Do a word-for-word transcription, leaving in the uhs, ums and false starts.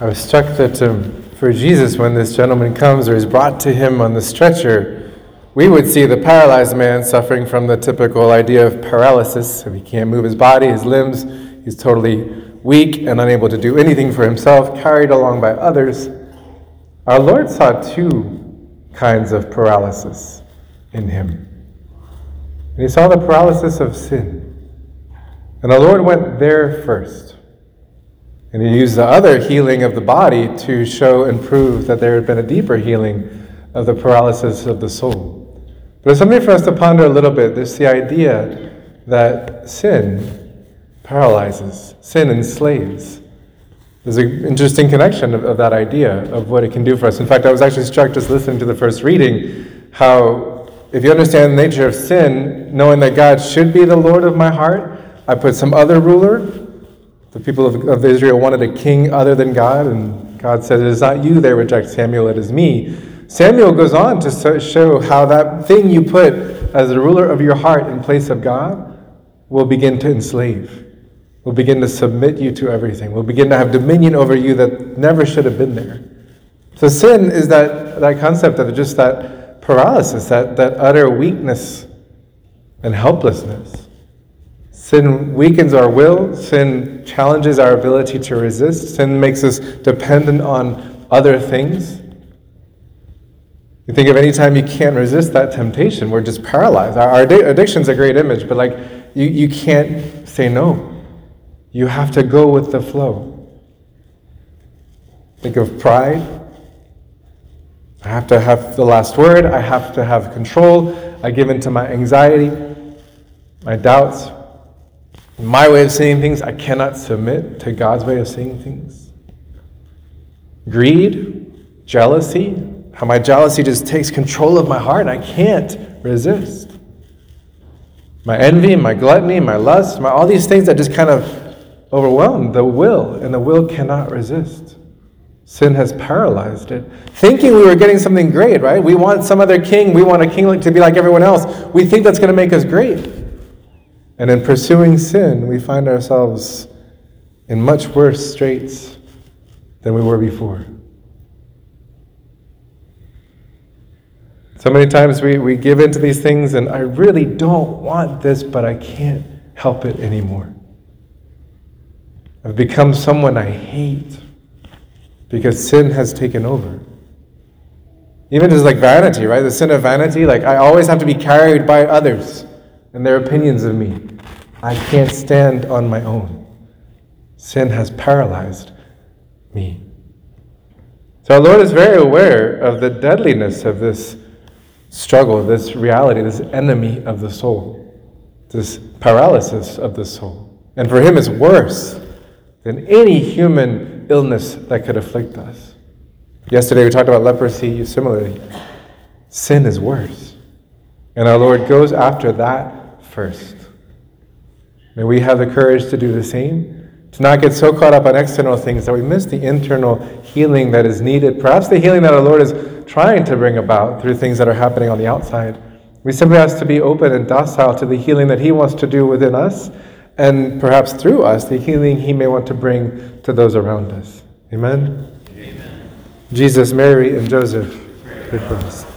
I was struck that um, for Jesus, when this gentleman comes or is brought to him on the stretcher, we would see the paralyzed man suffering from the typical idea of paralysis. If he can't move his body, his limbs, he's totally weak and unable to do anything for himself, carried along by others. Our Lord saw two kinds of paralysis in him. And he saw the paralysis of sin. And the Lord went there first. And he used the other healing of the body to show and prove that there had been a deeper healing of the paralysis of the soul. But it's something for us to ponder a little bit. There's the idea that sin paralyzes, sin enslaves. There's an interesting connection of, of that idea of what it can do for us. In fact, I was actually struck just listening to the first reading how if you understand the nature of sin, knowing that God should be the Lord of my heart, I put some other ruler. The people of, of Israel wanted a king other than God, and God said, it is not you they reject, Samuel, it is me. Samuel goes on to so, show how that thing you put as the ruler of your heart in place of God will begin to enslave, will begin to submit you to everything, will begin to have dominion over you that never should have been there. So sin is that, that concept of just that paralysis, that, that utter weakness and helplessness. Sin weakens our will, sin challenges our ability to resist, sin makes us dependent on other things. You think of any time you can't resist that temptation, we're just paralyzed. Our, our addiction's a great image, but like, you, you can't say no. You have to go with the flow. Think of pride. I have to have the last word, I have to have control, I give in to my anxiety, my doubts. My way of seeing things, I cannot submit to God's way of seeing things. Greed, jealousy, how my jealousy just takes control of my heart and I can't resist. My envy, my gluttony, my lust, my all these things that just kind of overwhelm the will, and the will cannot resist. Sin has paralyzed it. Thinking we were getting something great, right? We want some other king, we want a king to be like everyone else. We think that's going to make us great. And in pursuing sin, we find ourselves in much worse straits than we were before. So many times we, we give into these things and I really don't want this, but I can't help it anymore. I've become someone I hate because sin has taken over. Even just like vanity, right? The sin of vanity, like I always have to be carried by others and their opinions of me. I can't stand on my own. Sin has paralyzed me. So our Lord is very aware of the deadliness of this struggle, this reality, this enemy of the soul, this paralysis of the soul. And for him it's worse than any human illness that could afflict us. Yesterday we talked about leprosy similarly. Sin is worse. And our Lord goes after that first. May we have the courage to do the same, to not get so caught up on external things that we miss the internal healing that is needed, perhaps the healing that our Lord is trying to bring about through things that are happening on the outside. We simply have to be open and docile to the healing that He wants to do within us, and perhaps through us, the healing He may want to bring to those around us. Amen? Amen. Jesus, Mary, and Joseph, pray for us.